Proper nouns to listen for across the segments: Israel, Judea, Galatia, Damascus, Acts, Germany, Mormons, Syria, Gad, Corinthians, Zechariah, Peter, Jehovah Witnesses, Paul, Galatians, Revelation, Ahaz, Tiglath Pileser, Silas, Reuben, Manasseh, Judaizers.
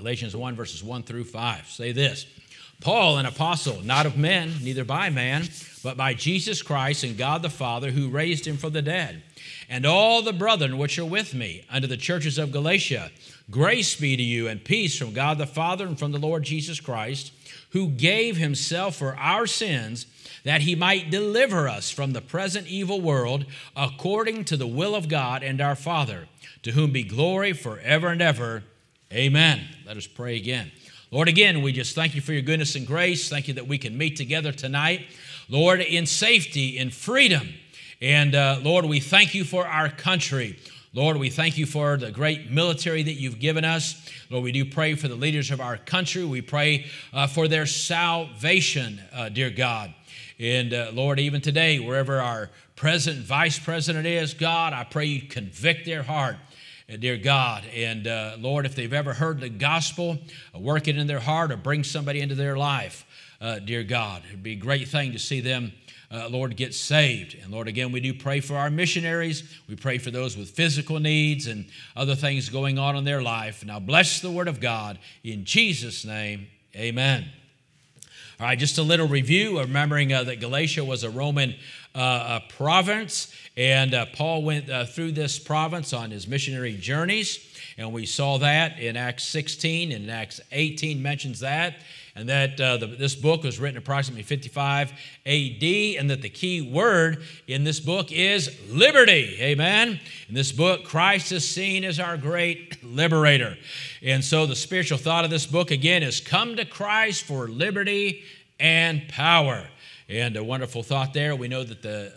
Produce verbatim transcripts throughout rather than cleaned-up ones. Galatians one, verses one through five say this: Paul, an apostle, not of men, neither by man, but by Jesus Christ and God the Father, who raised him from the dead, and all the brethren which are with me, unto the churches of Galatia, grace be to you and peace from God the Father and from the Lord Jesus Christ, who gave himself for our sins, that he might deliver us from the present evil world, according to the will of God and our Father, to whom be glory forever and ever. Amen. Let us pray again. Lord, again, we just thank you for your goodness and grace. Thank you that we can meet together tonight, Lord, in safety, in freedom. And, uh, Lord, we thank you for our country. Lord, we thank you for the great military that you've given us. Lord, we do pray for the leaders of our country. We pray uh, for their salvation, uh, dear God. And, uh, Lord, even today, wherever our president, vice president is, God, I pray you convict their heart, dear God. And, uh, Lord, if they've ever heard the gospel, uh, work it in their heart or bring somebody into their life, uh, dear God. It would be a great thing to see them, Uh, Lord, get saved. And Lord, again, we do pray for our missionaries. We pray for those with physical needs and other things going on in their life. Now bless the word of God in Jesus' name. Amen. All right, just a little review, remembering uh, that Galatia was a Roman uh, uh, province, and uh, Paul went uh, through this province on his missionary journeys, and we saw that in Acts sixteen, and in Acts eighteen mentions that. And that uh, the, this book was written approximately fifty-five A D, and that the key word in this book is liberty. Amen. In this book, Christ is seen as our great liberator. And so the spiritual thought of this book, again, is come to Christ for liberty and power. And a wonderful thought there. We know that the,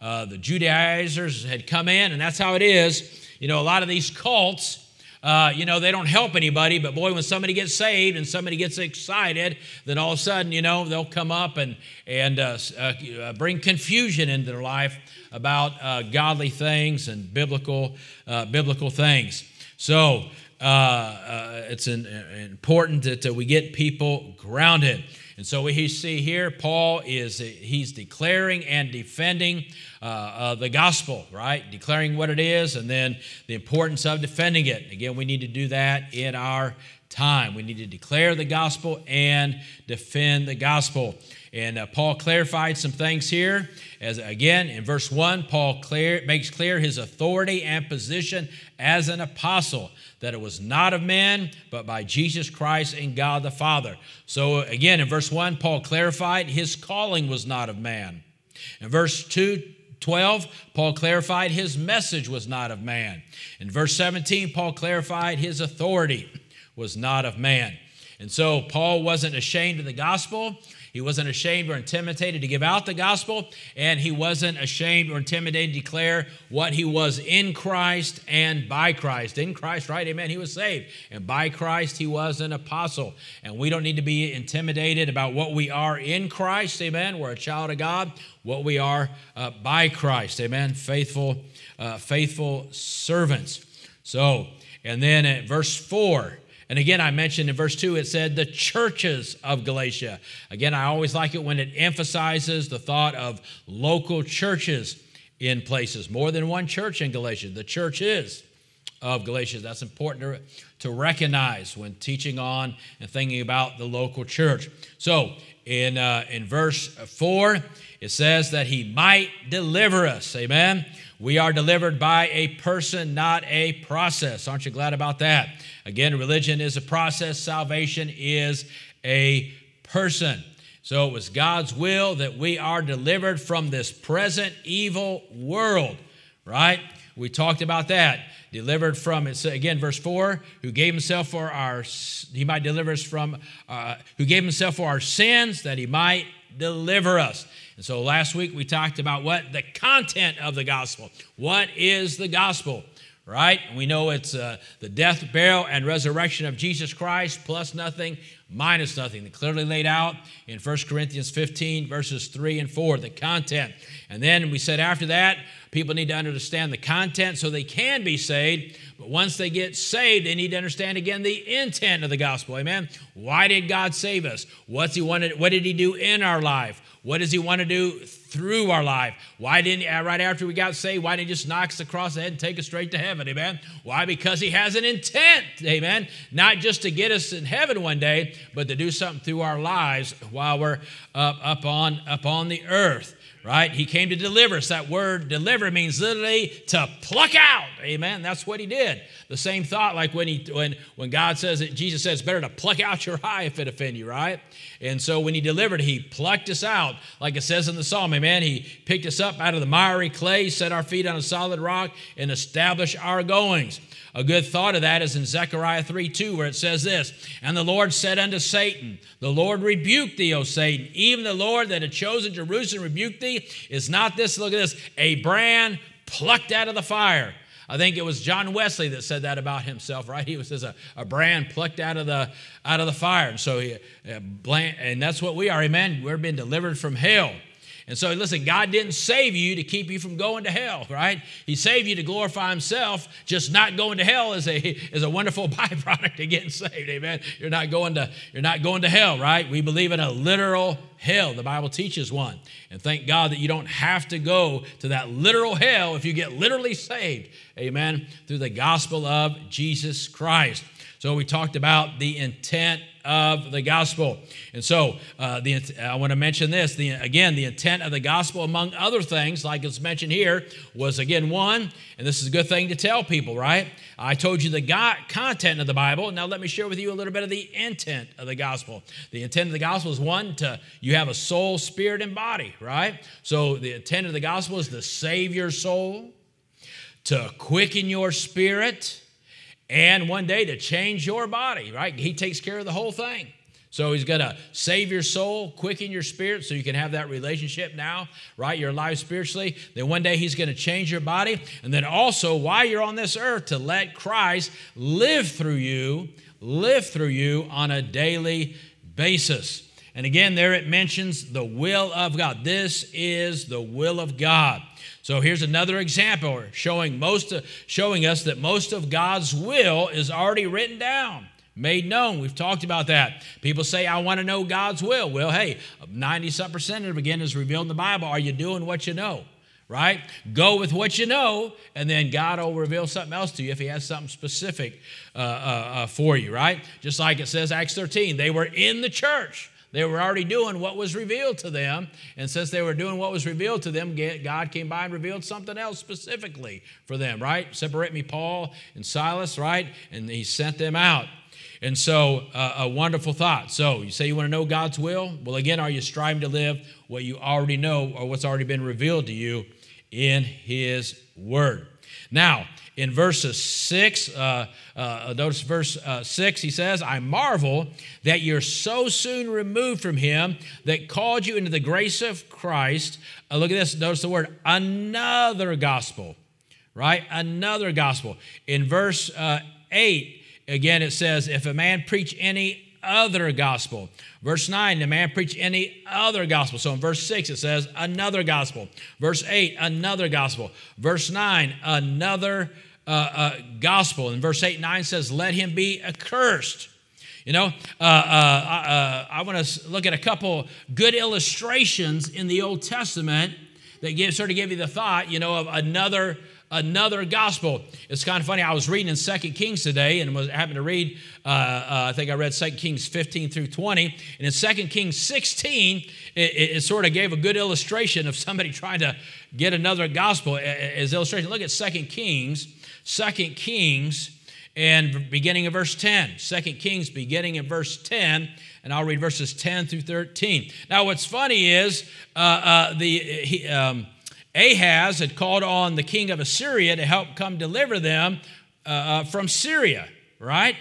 uh, uh, the Judaizers had come in, and that's how it is. You know, a lot of these cults, Uh, you know, they don't help anybody, but boy, when somebody gets saved and somebody gets excited, then all of a sudden, you know, they'll come up and, and uh, uh, bring confusion into their life about uh, godly things and biblical, uh, biblical things. So uh, uh, it's an, uh, important that uh, we get people grounded. And so we see here, Paul is, he's declaring and defending uh, uh, the gospel, right? Declaring what it is and then the importance of defending it. Again, we need to do that in our time. We need to declare the gospel and defend the gospel. And uh, Paul clarified some things here. As again, in verse one, Paul clear, makes clear his authority and position as an apostle, that it was not of men, but by Jesus Christ and God the Father. So again, in verse one, Paul clarified his calling was not of man. In verse two, twelve, Paul clarified his message was not of man. In verse seventeen, Paul clarified his authority was not of man. And so Paul wasn't ashamed of the gospel. He wasn't ashamed or intimidated to give out the gospel, and he wasn't ashamed or intimidated to declare what he was in Christ and by Christ. In Christ, right, amen, he was saved. And by Christ, he was an apostle. And we don't need to be intimidated about what we are in Christ, amen. We're a child of God. What we are uh, by Christ, amen. Faithful, uh, faithful servants. So, and then at verse four, and again, I mentioned in verse two, it said the churches of Galatia. Again, I always like it when it emphasizes the thought of local churches in places. More than one church in Galatia. The churches of Galatia. That's important to, to recognize when teaching on and thinking about the local church. So in, uh, in verse four, it says that he might deliver us. Amen. We are delivered by a person, not a process. Aren't you glad about that? Again, religion is a process. Salvation is a person. So it was God's will that we are delivered from this present evil world, right? We talked about that. Delivered from, it's again, verse four, who gave himself for our, he might deliver us from, uh, who gave himself for our sins, that he might deliver us. And so last week we talked about what? The content of the gospel. What is the gospel, right? We know it's uh, the death, burial, and resurrection of Jesus Christ, plus nothing, minus nothing. Clearly laid out in First Corinthians fifteen, verses three and four, the content. And then we said after that, people need to understand the content so they can be saved. But once they get saved, they need to understand again the intent of the gospel. Amen. Why did God save us? What's he wanted? What did he do in our life? What does he want to do through our life. Why didn't he, right after we got saved, why didn't he just knock us across the head and take us straight to heaven, amen? Why? Because he has an intent, amen, not just to get us in heaven one day, but to do something through our lives while we're up, up, on, up on the earth, right? He came to deliver us. That word deliver means literally to pluck out, amen? That's what he did. The same thought like when he when, when God says that Jesus says, it's better to pluck out your eye if it offend you, right? And so when he delivered, he plucked us out, like it says in the psalm, amen. He picked us up out of the miry clay, set our feet on a solid rock, and established our goings. A good thought of that is in Zechariah three two, where it says this, and the Lord said unto Satan, the Lord rebuked thee, O Satan, even the Lord that had chosen Jerusalem rebuked thee. Is not this, look at this, a brand plucked out of the fire. I think it was John Wesley that said that about himself, right? He was just a, a brand plucked out of the out of the fire. And so he, uh, bland, and that's what we are, amen. We're being delivered from hell. And so, listen, God didn't save you to keep you from going to hell, right? He saved you to glorify himself. Just not going to hell is a is a wonderful byproduct of getting saved, amen? You're not going to, you're not going to hell, right? We believe in a literal hell. The Bible teaches one. And thank God that you don't have to go to that literal hell if you get literally saved, amen, through the gospel of Jesus Christ. So we talked about the intent of the gospel. And so uh, the, I want to mention this. The, again, the intent of the gospel, among other things, like it's mentioned here, was, again, one, and this is a good thing to tell people, right? I told you the God, content of the Bible. Now let me share with you a little bit of the intent of the gospel. The intent of the gospel is, one, to you have a soul, spirit, and body, right? So the intent of the gospel is to save your soul, to quicken your spirit, and one day to change your body, right? He takes care of the whole thing. So he's going to save your soul, quicken your spirit so you can have that relationship now, right? You're alive spiritually. Then one day he's going to change your body. And then also while you're on this earth to let Christ live through you, live through you on a daily basis. And again, there it mentions the will of God. This is the will of God. So here's another example showing most of, showing us that most of God's will is already written down, made known. We've talked about that. People say, I want to know God's will. Well, hey, ninety-some percent of it, again, is revealed in the Bible. Are you doing what you know, right? Go with what you know, and then God will reveal something else to you if he has something specific uh, uh, uh, for you, right? Just like it says, Acts thirteen, they were in the church. They were already doing what was revealed to them. And since they were doing what was revealed to them, God came by and revealed something else specifically for them, right? Separate me, Paul and Silas, right? And he sent them out. And so uh, a wonderful thought. So you say you want to know God's will? Well, again, are you striving to live what you already know or what's already been revealed to you in his word? Now, in verses six, uh, uh, notice verse uh, six, he says, I marvel that you're so soon removed from him that called you into the grace of Christ. Uh, look at this, notice the word, another gospel, right? Another gospel. In verse uh, eight, again, it says, if a man preach any other gospel. Verse nine, the man preach any other gospel. So in verse six, it says another gospel. Verse eight, another gospel. Verse nine, another uh, uh, gospel. And verse eight and nine says, let him be accursed. You know, uh, uh, uh, I want to look at a couple good illustrations in the Old Testament that give, sort of give you the thought, you know, of another Another gospel. It's kind of funny. I was reading in Second Kings today and was happened to read, uh, uh, I think I read Second Kings fifteen through twenty. And in Second Kings sixteen, it, it, it sort of gave a good illustration of somebody trying to get another gospel as illustration. Look at Second Kings, Second Kings, and beginning of verse ten. Second Kings, beginning in verse ten. And I'll read verses ten through thirteen. Now, what's funny is uh, uh, the... He, um, Ahaz had called on the king of Assyria to help come deliver them uh, from Syria, right?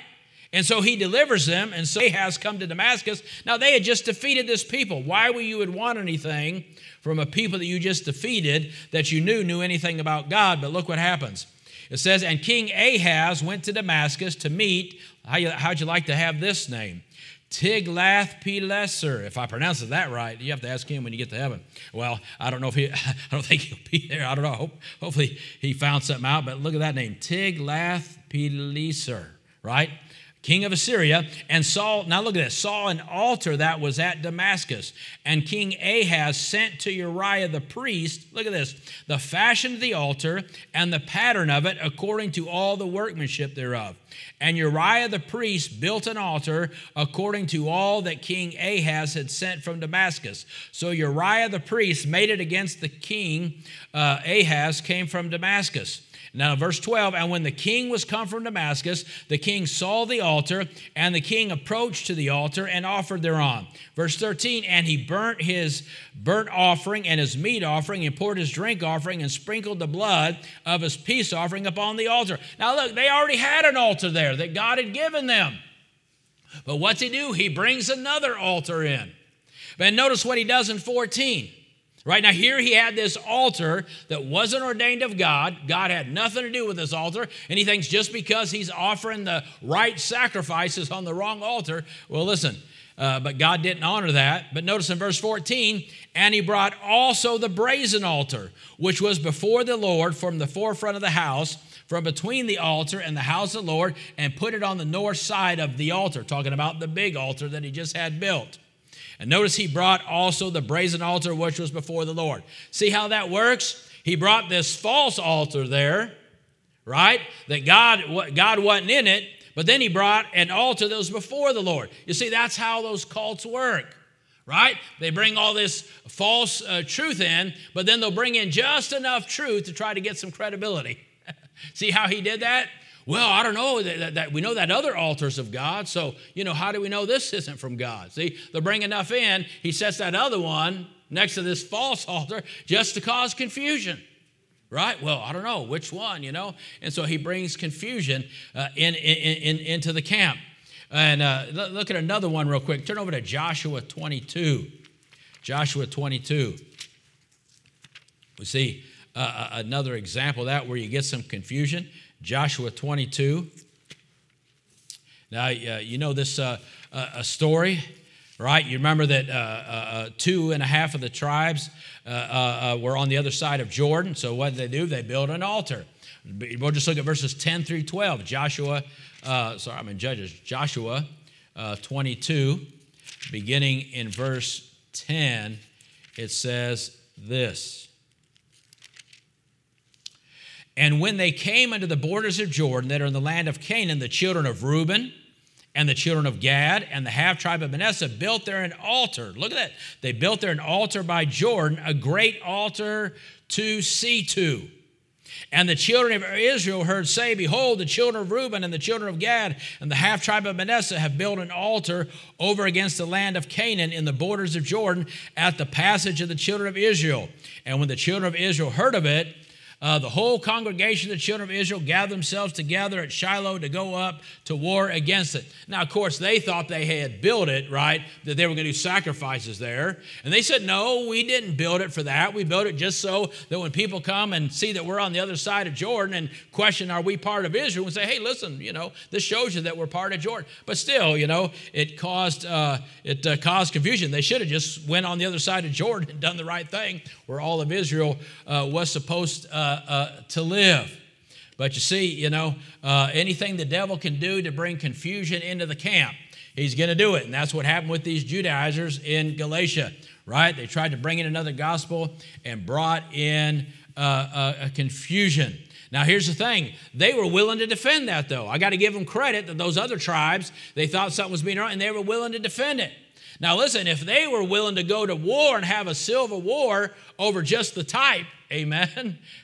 And so he delivers them, and so Ahaz come to Damascus. Now, they had just defeated this people. Why would you would want anything from a people that you just defeated that you knew knew anything about God? But look what happens. It says, and King Ahaz went to Damascus to meet, how you, how'd you like to have this name? Tiglath Pileser, if I pronounce it that right. You have to ask him when you get to heaven. Well, I don't know if he, I don't think he'll be there. I don't know. Hope, hopefully he found something out, but look at that name, Tiglath Pileser, right? king of Assyria, and saw, now look at this, saw an altar that was at Damascus. And King Ahaz sent to Uriah the priest, look at this, the fashion of the altar and the pattern of it according to all the workmanship thereof. And Uriah the priest built an altar according to all that King Ahaz had sent from Damascus. So Uriah the priest made it against the king uh, Ahaz came from Damascus. Now, verse twelve, and when the king was come from Damascus, the king saw the altar, and the king approached to the altar and offered thereon. Verse thirteen, and he burnt his burnt offering and his meat offering and poured his drink offering and sprinkled the blood of his peace offering upon the altar. Now, look, they already had an altar there that God had given them. But what's he do? He brings another altar in. But notice what he does in fourteen. Right now, here he had this altar that wasn't ordained of God. God had nothing to do with this altar. And he thinks just because he's offering the right sacrifices on the wrong altar, well, listen, uh, but God didn't honor that. But notice in verse fourteen, and he brought also the brazen altar, which was before the Lord from the forefront of the house, from between the altar and the house of the Lord, and put it on the north side of the altar, talking about the big altar that he just had built. And notice he brought also the brazen altar which was before the Lord. See how that works? He brought this false altar there, right? That God, God wasn't in it, but then he brought an altar that was before the Lord. You see, that's how those cults work, right? They bring all this false uh, truth in, but then they'll bring in just enough truth to try to get some credibility. See how he did that? Well, I don't know, that, that, that we know that other altar's of God, so, you know, how do we know this isn't from God? See, they'll bring enough in, he sets that other one next to this false altar just to cause confusion, right? Well, I don't know, which one, you know? And so he brings confusion uh, in, in, in, into the camp. And uh, look at another one real quick. Turn over to Joshua twenty-two. Joshua twenty-two. We see uh, another example of that where you get some confusion. Joshua twenty-two. Now, uh, you know this uh, uh, story, right? You remember that uh, uh, two and a half of the tribes uh, uh, were on the other side of Jordan. So what did they do? They built an altar. We'll just look at verses ten through twelve. Joshua, uh, sorry, I'm in Judges. Joshua uh, twenty-two, beginning in verse ten, it says this. And when they came unto the borders of Jordan that are in the land of Canaan, the children of Reuben and the children of Gad and the half-tribe of Manasseh built there an altar. Look at that. They built there an altar by Jordan, a great altar to see to. And the children of Israel heard say, behold, the children of Reuben and the children of Gad and the half-tribe of Manasseh have built an altar over against the land of Canaan in the borders of Jordan at the passage of the children of Israel. And when the children of Israel heard of it, Uh, the whole congregation of the children of Israel gathered themselves together at Shiloh to go up to war against it. Now, of course, they thought they had built it, right, that they were going to do sacrifices there. And they said, no, we didn't build it for that. We built it just so that when people come and see that we're on the other side of Jordan and question, are we part of Israel? And say, hey, listen, you know, this shows you that we're part of Jordan. But still, you know, it caused uh, it uh, caused confusion. They should have just went on the other side of Jordan and done the right thing where all of Israel uh, was supposed to, uh, Uh, uh, to live. But you see, you know, uh, anything the devil can do to bring confusion into the camp, he's going to do it. And that's what happened with these Judaizers in Galatia, right? They tried to bring in another gospel and brought in uh, uh, a confusion. Now, here's the thing. They were willing to defend that, though. I got to give them credit that those other tribes, they thought something was being wrong, and they were willing to defend it. Now, listen, if they were willing to go to war and have a civil war over just the type, amen,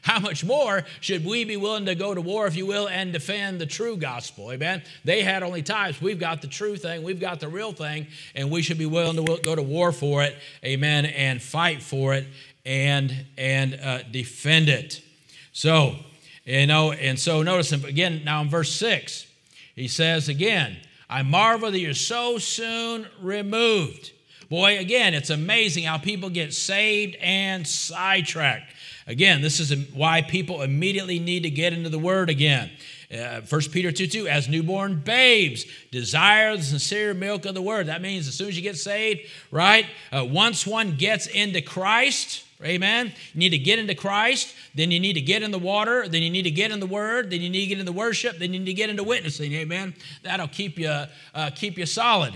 how much more should we be willing to go to war, if you will, and defend the true gospel, amen? They had only types. We've got the true thing. We've got the real thing, and we should be willing to go to war for it, amen, and fight for it and and uh, defend it. So, you know, and so notice, again, now in verse six, he says again, I marvel that you're so soon removed. Boy, again, it's amazing how people get saved and sidetracked. Again, this is why people immediately need to get into the Word again. Uh, First Peter two two, as newborn babes, desire the sincere milk of the Word. That means as soon as you get saved, right, uh, once one gets into Christ, Amen. You need to get into Christ, then you need to get in the water, then you need to get in the Word, then you need to get into worship, then you need to get into witnessing. Amen. That'll keep you uh, keep you solid.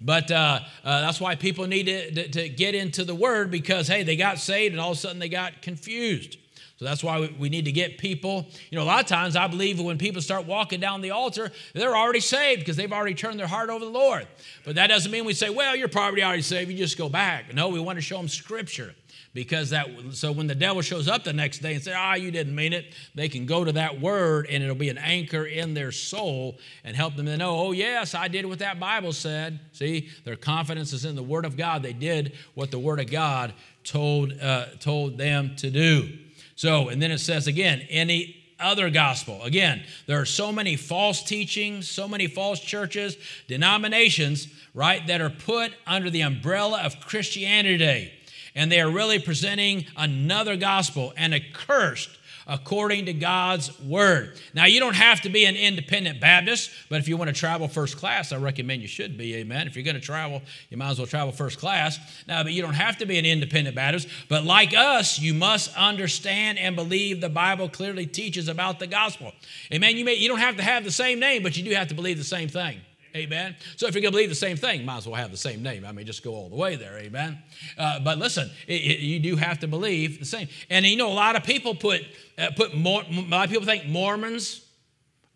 But uh, uh, that's why people need to, to, to get into the Word, because, hey, they got saved and all of a sudden they got confused. So that's why we, we need to get people. You know, a lot of times I believe when people start walking down the altar, they're already saved because they've already turned their heart over to the Lord. But that doesn't mean we say, well, you're probably already saved, you just go back. No, we want to show them Scripture. Because that, so when the devil shows up the next day and says, ah, you didn't mean it, they can go to that word and it'll be an anchor in their soul and help them to know, oh, yes, I did what that Bible said. See, their confidence is in the Word of God. They did what the Word of God told, uh, told them to do. So, and then it says again, any other gospel. Again, there are so many false teachings, so many false churches, denominations, right, that are put under the umbrella of Christianity today. And they are really presenting another gospel and accursed according to God's word. Now, you don't have to be an independent Baptist, but if you want to travel first class, I recommend you should be, amen. If you're going to travel, you might as well travel first class. Now, but you don't have to be an independent Baptist, but like us, you must understand and believe the Bible clearly teaches about the gospel. Amen. You may, you don't have to have the same name, but you do have to believe the same thing. Amen. So if you're going to believe the same thing, might as well have the same name. I mean, just go all the way there. Amen. Uh, but listen, it, it, you do have to believe the same. And you know, a lot of people put uh, put more. A lot of people think Mormons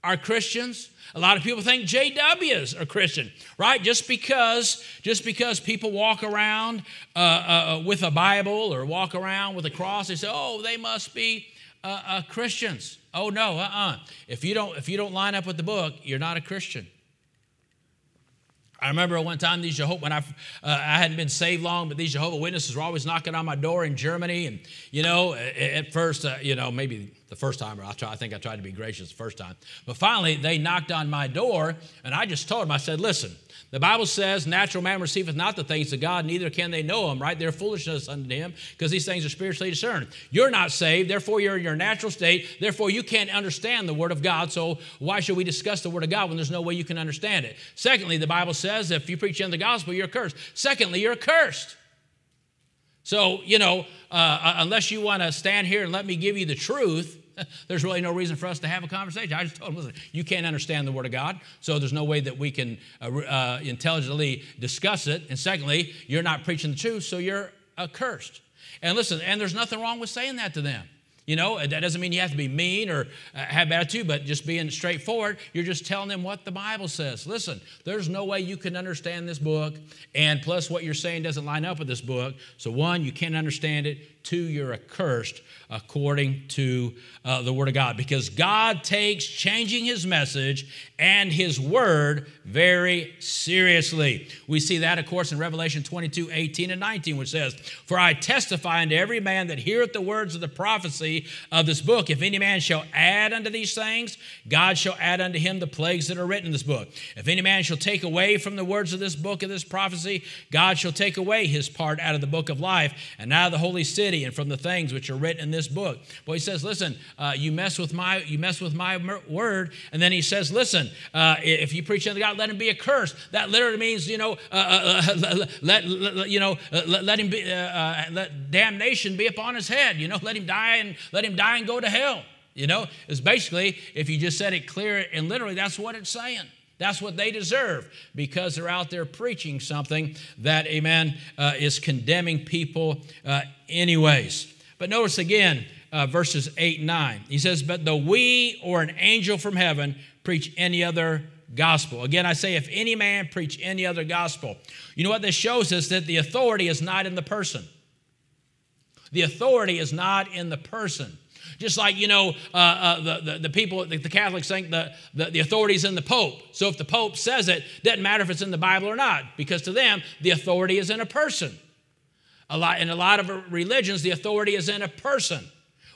are Christians. A lot of people think J Ws are Christian, right? Just because just because people walk around uh, uh, with a Bible or walk around with a cross, they say, oh, they must be uh, uh, Christians. Oh no, uh-uh. If you don't if you don't line up with the book, you're not a Christian. I remember one time these Jehovah, when I, uh, I hadn't been saved long, but these Jehovah Witnesses were always knocking on my door in Germany. And, you know, at, at first, uh, you know, maybe the first time, or I, try, I think I tried to be gracious the first time. But finally, they knocked on my door, and I just told them, I said, listen, the Bible says, natural man receiveth not the things of God, neither can they know them, right? They're foolishness unto him, because these things are spiritually discerned. You're not saved, therefore you're in your natural state, therefore you can't understand the Word of God, so why should we discuss the Word of God when there's no way you can understand it? Secondly, the Bible says if you preach in the gospel, you're cursed. Secondly, you're cursed. So, you know, uh, unless you want to stand here and let me give you the truth, there's really no reason for us to have a conversation. I just told him, listen, you can't understand the Word of God, so there's no way that we can uh, uh, intelligently discuss it. And secondly, you're not preaching the truth, so you're accursed. And listen, and there's nothing wrong with saying that to them. You know, that doesn't mean you have to be mean or uh, have bad attitude, but just being straightforward, you're just telling them what the Bible says. Listen, there's no way you can understand this book, and plus what you're saying doesn't line up with this book. So one, you can't understand it. Two, you're accursed according to uh, the Word of God, because God takes changing His message and His Word very seriously. We see that, of course, in Revelation twenty-two, eighteen, and nineteen, which says, for I testify unto every man that heareth the words of the prophecy of this book. If any man shall add unto these things, God shall add unto him the plagues that are written in this book. If any man shall take away from the words of this book of this prophecy, God shall take away his part out of the book of life and out of the holy city and from the things which are written in this book. Well, he says, listen, uh, you mess with my you mess with my word, and then he says, listen, uh, if you preach unto God, let him be accursed. That literally means, you know, uh, uh, let, let you know, uh, let, let him be, uh, uh, let damnation be upon his head. You know, let him die and Let him die and go to hell. You know, it's basically, if you just said it clear and literally, that's what it's saying. That's what they deserve, because they're out there preaching something that, amen, uh, is condemning people uh, anyways. But notice again, uh, verses eight and nine. He says, but though we or an angel from heaven preach any other gospel. Again, I say, if any man preach any other gospel. You know what this shows us? That the authority is not in the person. The authority is not in the person. Just like, you know, uh, uh, the, the, the people, the, the Catholics think the, the, the authority is in the Pope. So if the Pope says it, doesn't matter if it's in the Bible or not, because to them, the authority is in a person. A lot, in a lot of religions, the authority is in a person.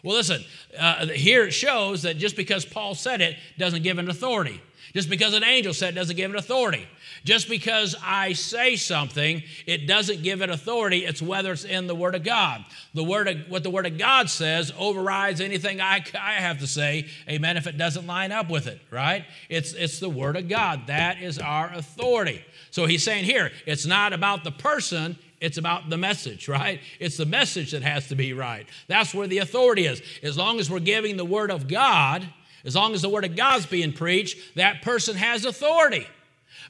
Well, listen, uh, here it shows that just because Paul said it doesn't give an authority. Just because an angel said it doesn't give it authority. Just because I say something, it doesn't give it authority. It's whether it's in the Word of God. The Word of, what the Word of God says overrides anything I, I have to say, amen, if it doesn't line up with it, right? It's, it's the Word of God. That is our authority. So he's saying here, it's not about the person, it's about the message, right? It's the message that has to be right. That's where the authority is. As long as we're giving the word of God, as long as the word of God's being preached, that person has authority.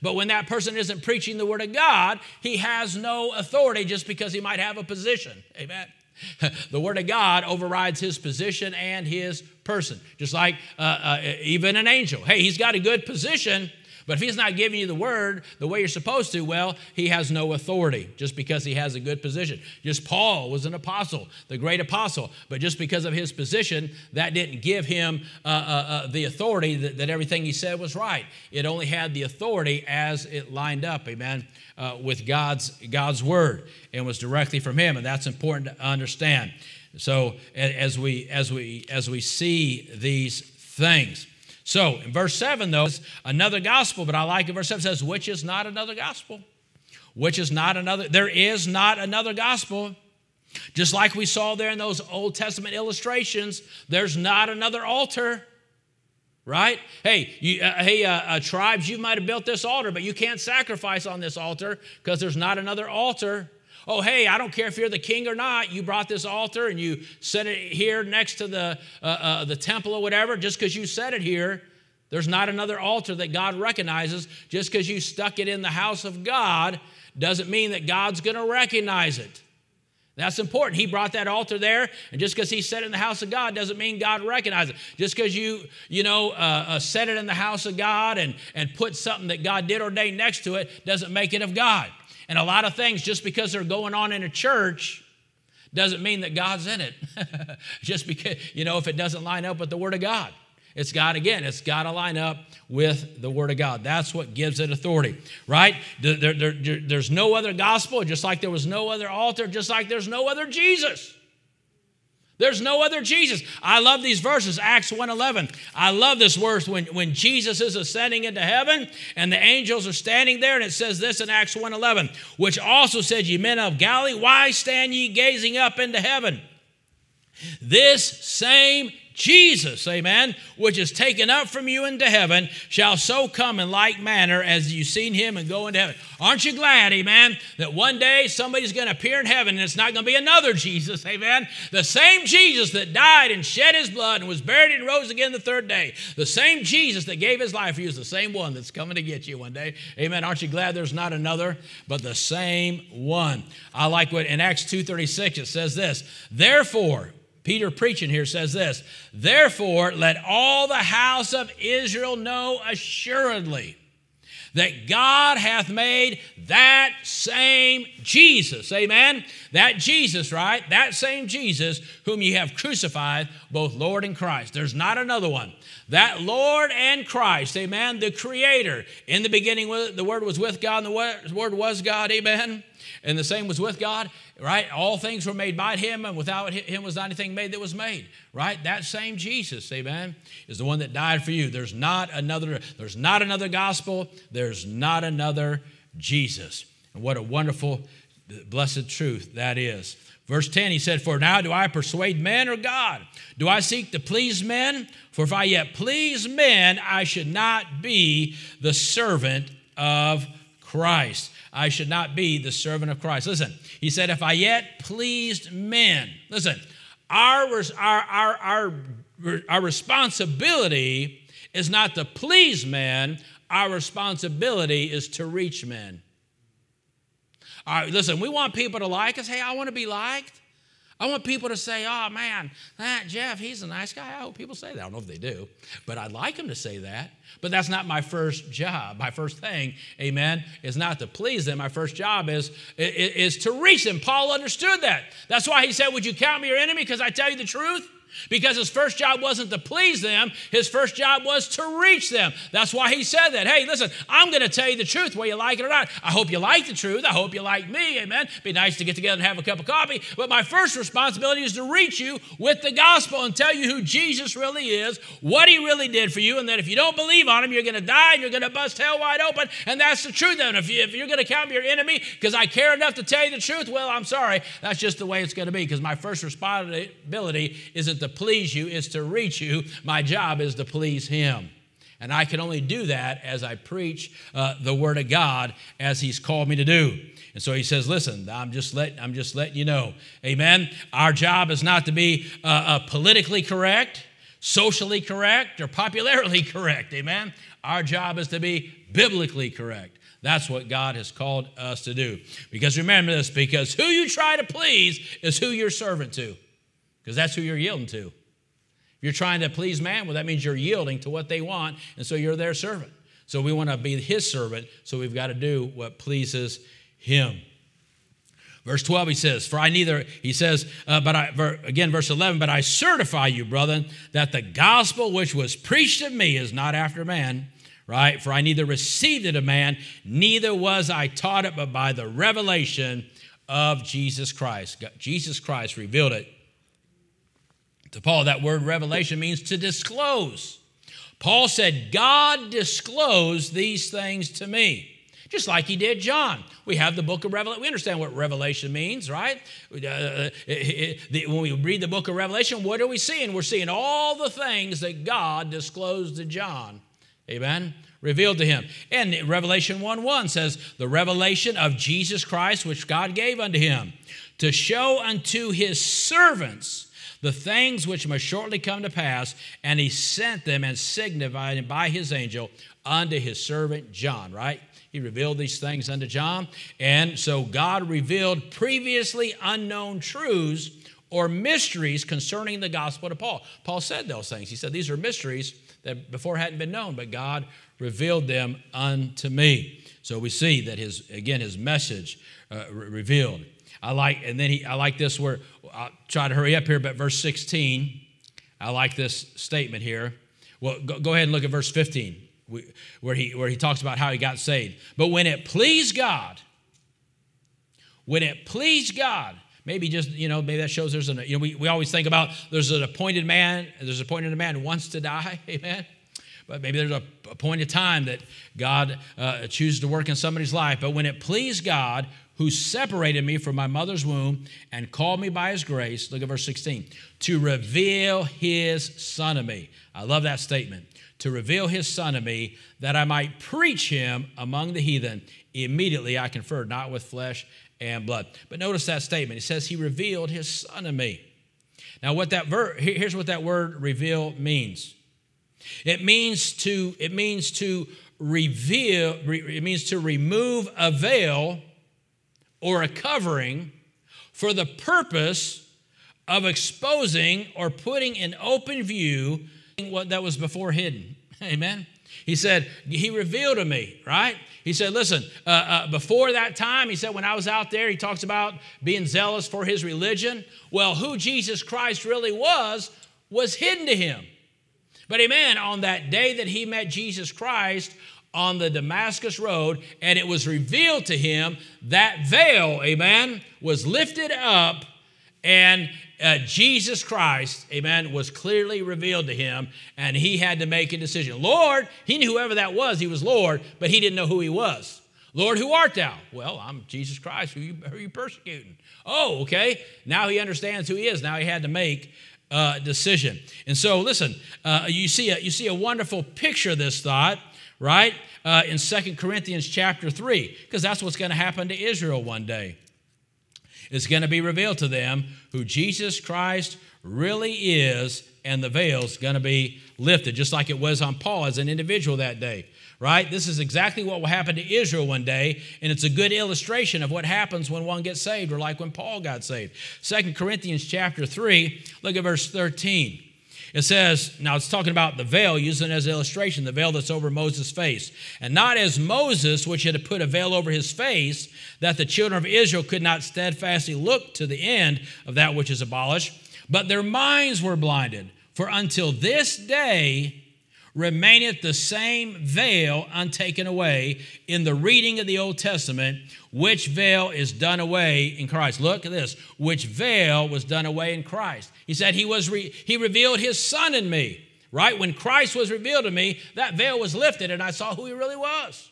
But when that person isn't preaching the word of God, he has no authority just because he might have a position. Amen. The word of God overrides his position and his person, just like uh, uh, even an angel. Hey, he's got a good position, but if he's not giving you the word the way you're supposed to, well, he has no authority just because he has a good position. Just Paul was an apostle, the great apostle, but just because of his position, that didn't give him uh, uh, uh, the authority that, that everything he said was right. It only had the authority as it lined up, amen, uh, with God's, God's word and was directly from him, and that's important to understand. So as we, as we, as we see these things. So in verse seven, though, it's another gospel, but I like it. Verse seven says, which is not another gospel, which is not another. There is not another gospel. Just like we saw there in those Old Testament illustrations, there's not another altar, right? Hey, you, uh, hey, uh, uh, tribes, you might have built this altar, but you can't sacrifice on this altar because there's not another altar. Oh, hey, I don't care if you're the king or not. You brought this altar and you set it here next to the uh, uh, the temple or whatever. Just because you set it here, there's not another altar that God recognizes. Just because you stuck it in the house of God doesn't mean that God's going to recognize it. That's important. He brought that altar there, and just because he set it in the house of God doesn't mean God recognizes it. Just because you, you know, uh, uh, set it in the house of God and, and put something that God did ordain next to it doesn't make it of God. And a lot of things, just because they're going on in a church, doesn't mean that God's in it. Just because, you know, if it doesn't line up with the Word of God. It's got, again, it's got to line up with the Word of God. That's what gives it authority, right? There, there, there, there's no other gospel, just like there was no other altar, just like there's no other Jesus. There's no other Jesus. I love these verses, Acts one eleven. I love this verse when, when Jesus is ascending into heaven and the angels are standing there, and it says this in Acts one eleven, which also said, ye men of Galilee, why stand ye gazing up into heaven? This same Jesus, amen, which is taken up from you into heaven, shall so come in like manner as you've seen him and go into heaven. Aren't you glad, amen, that one day somebody's going to appear in heaven and it's not going to be another Jesus, amen? The same Jesus that died and shed his blood and was buried and rose again the third day, the same Jesus that gave his life for you is the same one that's coming to get you one day, amen? Aren't you glad there's not another, but the same one? I like what in Acts two thirty-six it says this, therefore, Peter preaching here says this, therefore let all the house of Israel know assuredly that God hath made that same Jesus, amen, that Jesus, right, that same Jesus whom ye have crucified, both Lord and Christ. There's not another one. That Lord and Christ, amen, the Creator. In the beginning the Word was with God and the Word was God, amen. And the same was with God, right? All things were made by him, and without him was not anything made that was made, right? That same Jesus, amen, is the one that died for you. There's not another, there's not another gospel. There's not another Jesus. And what a wonderful, blessed truth that is. Verse ten, he said, for now do I persuade men or God? Do I seek to please men? For if I yet please men, I should not be the servant of Christ. I should not be the servant of Christ. Listen, he said, if I yet pleased men, listen, our, our, our, our, our responsibility is not to please men. Our responsibility is to reach men. All right, listen, we want people to like us. Hey, I want to be liked. I want people to say, oh, man, that Jeff, he's a nice guy. I hope people say that. I don't know if they do, but I'd like them to say that. But that's not my first job. My first thing, amen, is not to please them. My first job is, is, is to reach them. Paul understood that. That's why he said, would you count me your enemy because I tell you the truth? Because his first job wasn't to please them. His first job was to reach them. That's why he said that. Hey, listen, I'm going to tell you the truth, whether you like it or not. I hope you like the truth. I hope you like me, amen. It'd be nice to get together and have a cup of coffee. But my first responsibility is to reach you with the gospel and tell you who Jesus really is, what he really did for you, and that if you don't believe on him, you're going to die and you're going to bust hell wide open. And that's the truth. And if, you, if you're going to count me your enemy because I care enough to tell you the truth, well, I'm sorry. That's just the way it's going to be because my first responsibility isn't to please you, is to reach you. My job is to please him. And I can only do that as I preach uh, the word of God as he's called me to do. And so he says, listen, I'm just letting, I'm just letting you know, amen? Our job is not to be uh, uh, politically correct, socially correct, or popularly correct, amen? Our job is to be biblically correct. That's what God has called us to do. Because remember this, because who you try to please is who you're servant to, because that's who you're yielding to. If you're trying to please man, well, that means you're yielding to what they want, and so you're their servant. So we want to be his servant, so we've got to do what pleases him. Verse twelve, he says, for I neither, he says, uh, but I, ver, again, verse eleven, but I certify you, brethren, that the gospel which was preached of me is not after man, right? For I neither received it of man, neither was I taught it, but by the revelation of Jesus Christ. God, Jesus Christ revealed it to Paul. That word revelation means to disclose. Paul said, God disclosed these things to me, just like he did John. We have the book of Revelation. We understand what Revelation means, right? Uh, it, it, the, when we read the book of Revelation, what are we seeing? We're seeing all the things that God disclosed to John, amen, revealed to him. And Revelation one one says, the revelation of Jesus Christ, which God gave unto him, to show unto his servants the things which must shortly come to pass, and he sent them and signified them by his angel unto his servant John, right? He revealed these things unto John. And so God revealed previously unknown truths or mysteries concerning the gospel to Paul. Paul said those things. He said, these are mysteries that before hadn't been known, but God revealed them unto me. So we see that his, again, his message uh, revealed. I like, and then he, I like this where, I'll try to hurry up here, but verse sixteen, I like this statement here. Well, go, go ahead and look at verse fifteen, where he, where he talks about how he got saved. But when it pleased God, when it pleased God, maybe just, you know, maybe that shows there's an, you know, we, we always think about there's an appointed man, there's an appointed man who wants to die, amen? But maybe there's a, a point of time that God uh, chooses to work in somebody's life. But when it pleased God, who separated me from my mother's womb and called me by his grace, look at verse sixteen, to reveal his son to me. I love that statement. To reveal his son to me, that I might preach him among the heathen. Immediately I conferred, not with flesh and blood. But notice that statement. It says he revealed his son to me. Now what that ver- here's what that word reveal means. It means to, it means to reveal, re- it means to remove a veil or a covering for the purpose of exposing or putting in open view what that was before hidden. Amen? He said, he revealed to me, right? He said, listen, uh, uh, before that time, he said, when I was out there, he talks about being zealous for his religion. Well, who Jesus Christ really was, was hidden to him. But amen, on that day that he met Jesus Christ on the Damascus road, and it was revealed to him, that veil, amen, was lifted up, and uh, Jesus Christ, amen, was clearly revealed to him, and he had to make a decision. Lord, he knew whoever that was, he was Lord, but he didn't know who he was. Lord, who art thou? Well, I'm Jesus Christ, who, you, who are you persecuting? Oh, okay, now he understands who he is. Now he had to make a decision. And so, listen, uh, you see a, you see a wonderful picture of this thought, right, uh, in Second Corinthians chapter three, because that's what's going to happen to Israel one day. It's going to be revealed to them who Jesus Christ really is, and the veil's going to be lifted, just like it was on Paul as an individual that day, right? This is exactly what will happen to Israel one day, and it's a good illustration of what happens when one gets saved, or like when Paul got saved. Second Corinthians chapter three, look at verse thirteen. It says, now it's talking about the veil, using it as an illustration, the veil that's over Moses' face. And not as Moses, which had put a veil over his face, that the children of Israel could not steadfastly look to the end of that which is abolished, but their minds were blinded. For until this day remaineth the same veil untaken away in the reading of the Old Testament, which veil is done away in Christ. Look at this, which veil was done away in Christ. He said he was re- he revealed his son in me, right? When Christ was revealed to me, that veil was lifted, and I saw who he really was.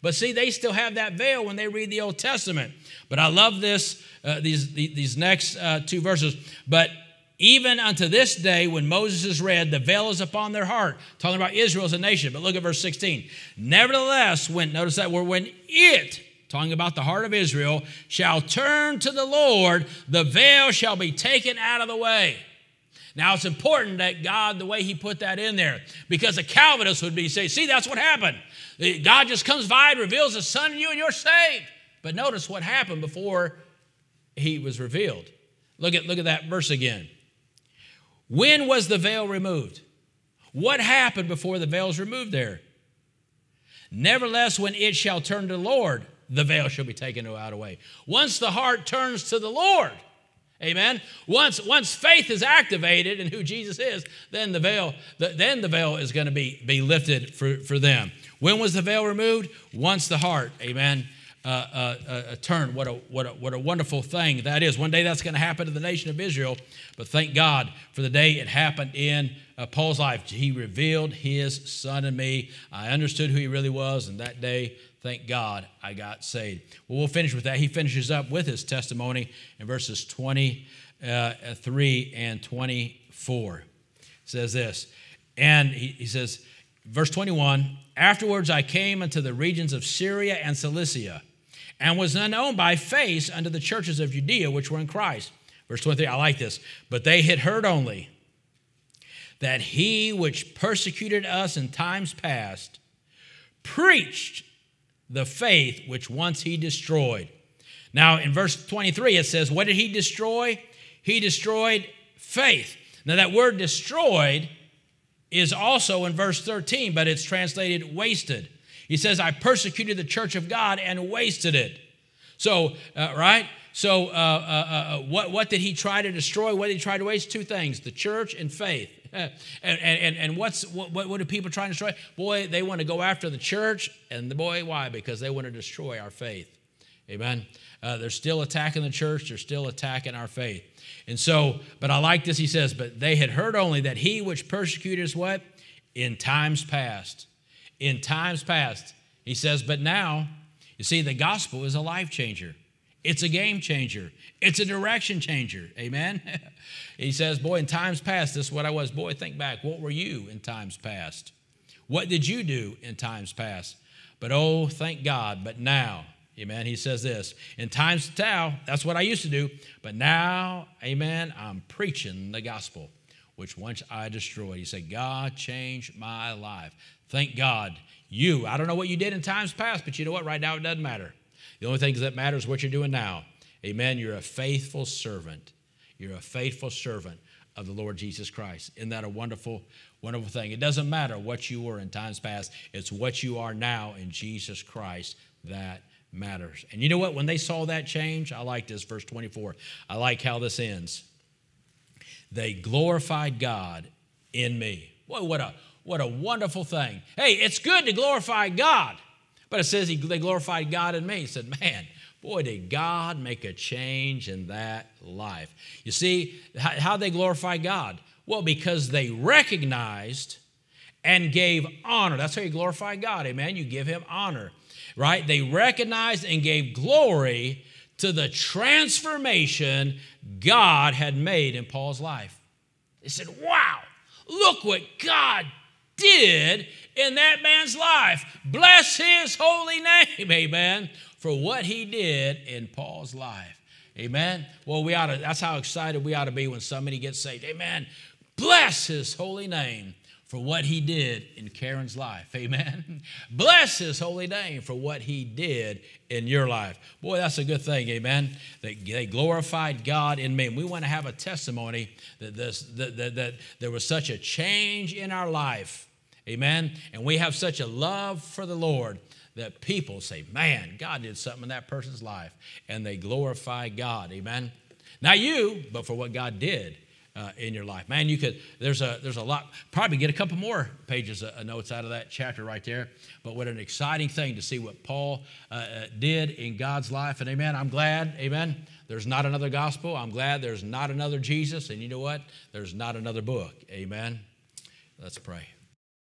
But see, they still have that veil when they read the Old Testament. But I love this, uh, these, these next uh, two verses. But Even unto this day when Moses is read, the veil is upon their heart. Talking about Israel as a nation. But look at verse sixteen. Nevertheless, when, notice that word, when it, talking about the heart of Israel, shall turn to the Lord, the veil shall be taken out of the way. Now, it's important that God, the way he put that in there, because a Calvinist would be saying, see, that's what happened. God just comes by and reveals his son in you and you're saved. But notice what happened before he was revealed. Look at, look at that verse again. When was the veil removed? What happened before the veil's removed there? Nevertheless, when it shall turn to the Lord, the veil shall be taken out of the way. Once the heart turns to the Lord, amen, once, once faith is activated in who Jesus is, then the veil, the, then the veil is going to be, be lifted for, for them. When was the veil removed? Once the heart, amen, Uh, uh, uh, turn. What a what a what a wonderful thing that is. One day that's going to happen to the nation of Israel, but thank God for the day it happened in uh, Paul's life. He revealed his son in me. I understood who he really was, and that day, thank God, I got saved. Well, we'll finish with that. He finishes up with his testimony in verses twenty-three and twenty-four. It says this, and he, he says, verse twenty-one, afterwards I came unto the regions of Syria and Cilicia, and was unknown by face unto the churches of Judea which were in Christ. Verse twenty-three, I like this. But they had heard only that he which persecuted us in times past preached the faith which once he destroyed. Now in verse twenty-three it says, what did he destroy? He destroyed faith. Now that word destroyed is also in verse thirteen, but it's translated wasted. He says, I persecuted the church of God and wasted it. So, uh, right? So, uh, uh, uh, what, what did he try to destroy? What did he try to waste? Two things, the church and faith. and, and, and what's what, what do people try to destroy? Boy, they want to go after the church, and the boy, why? Because they want to destroy our faith. Amen. Uh, they're still attacking the church. They're still attacking our faith. And so, but I like this, he says, but they had heard only that he which persecuted us, what? In times past. In times past, he says, but now, you see, the gospel is a life changer. It's a game changer. It's a direction changer. Amen? He says, boy, in times past, this is what I was. Boy, think back. What were you in times past? What did you do in times past? But oh, thank God, but now, amen, he says this, in times now, that's what I used to do, but now, amen, I'm preaching the gospel, which once I destroyed. He said, God changed my life. Thank God. You, I don't know what you did in times past, but you know what? Right now, it doesn't matter. The only thing that matters is what you're doing now. Amen. You're a faithful servant. You're a faithful servant of the Lord Jesus Christ. Isn't that a wonderful, wonderful thing? It doesn't matter what you were in times past. It's what you are now in Jesus Christ that matters. And you know what? When they saw that change, I like this, verse twenty-four. I like how this ends. They glorified God in me. Boy, what a what a wonderful thing. Hey, it's good to glorify God. But it says he, they glorified God in me. He said, man, boy, did God make a change in that life. You see, how, how they glorify God? Well, because they recognized and gave honor. That's how you glorify God, amen? You give him honor, right? They recognized and gave glory to the transformation God had made in Paul's life. They said, wow, look what God did in that man's life. Bless his holy name, amen, for what he did in Paul's life, amen. Well, we ought to, that's how excited we ought to be when somebody gets saved, amen. Bless his holy name for what he did in Karen's life, amen. Bless his holy name for what he did in your life. Boy, that's a good thing, amen, that they glorified God in me. And we want to have a testimony that, this, that, that, that there was such a change in our life, amen, and we have such a love for the Lord that people say, man, God did something in that person's life, and they glorify God, amen. Not you, but for what God did Uh, in your life. Man, you could, there's a there's a lot, probably get a couple more pages of notes out of that chapter right there, but what an exciting thing to see what Paul uh, did in God's life, and amen, I'm glad, amen, there's not another gospel, I'm glad there's not another Jesus, and you know what, there's not another book, amen. Let's pray.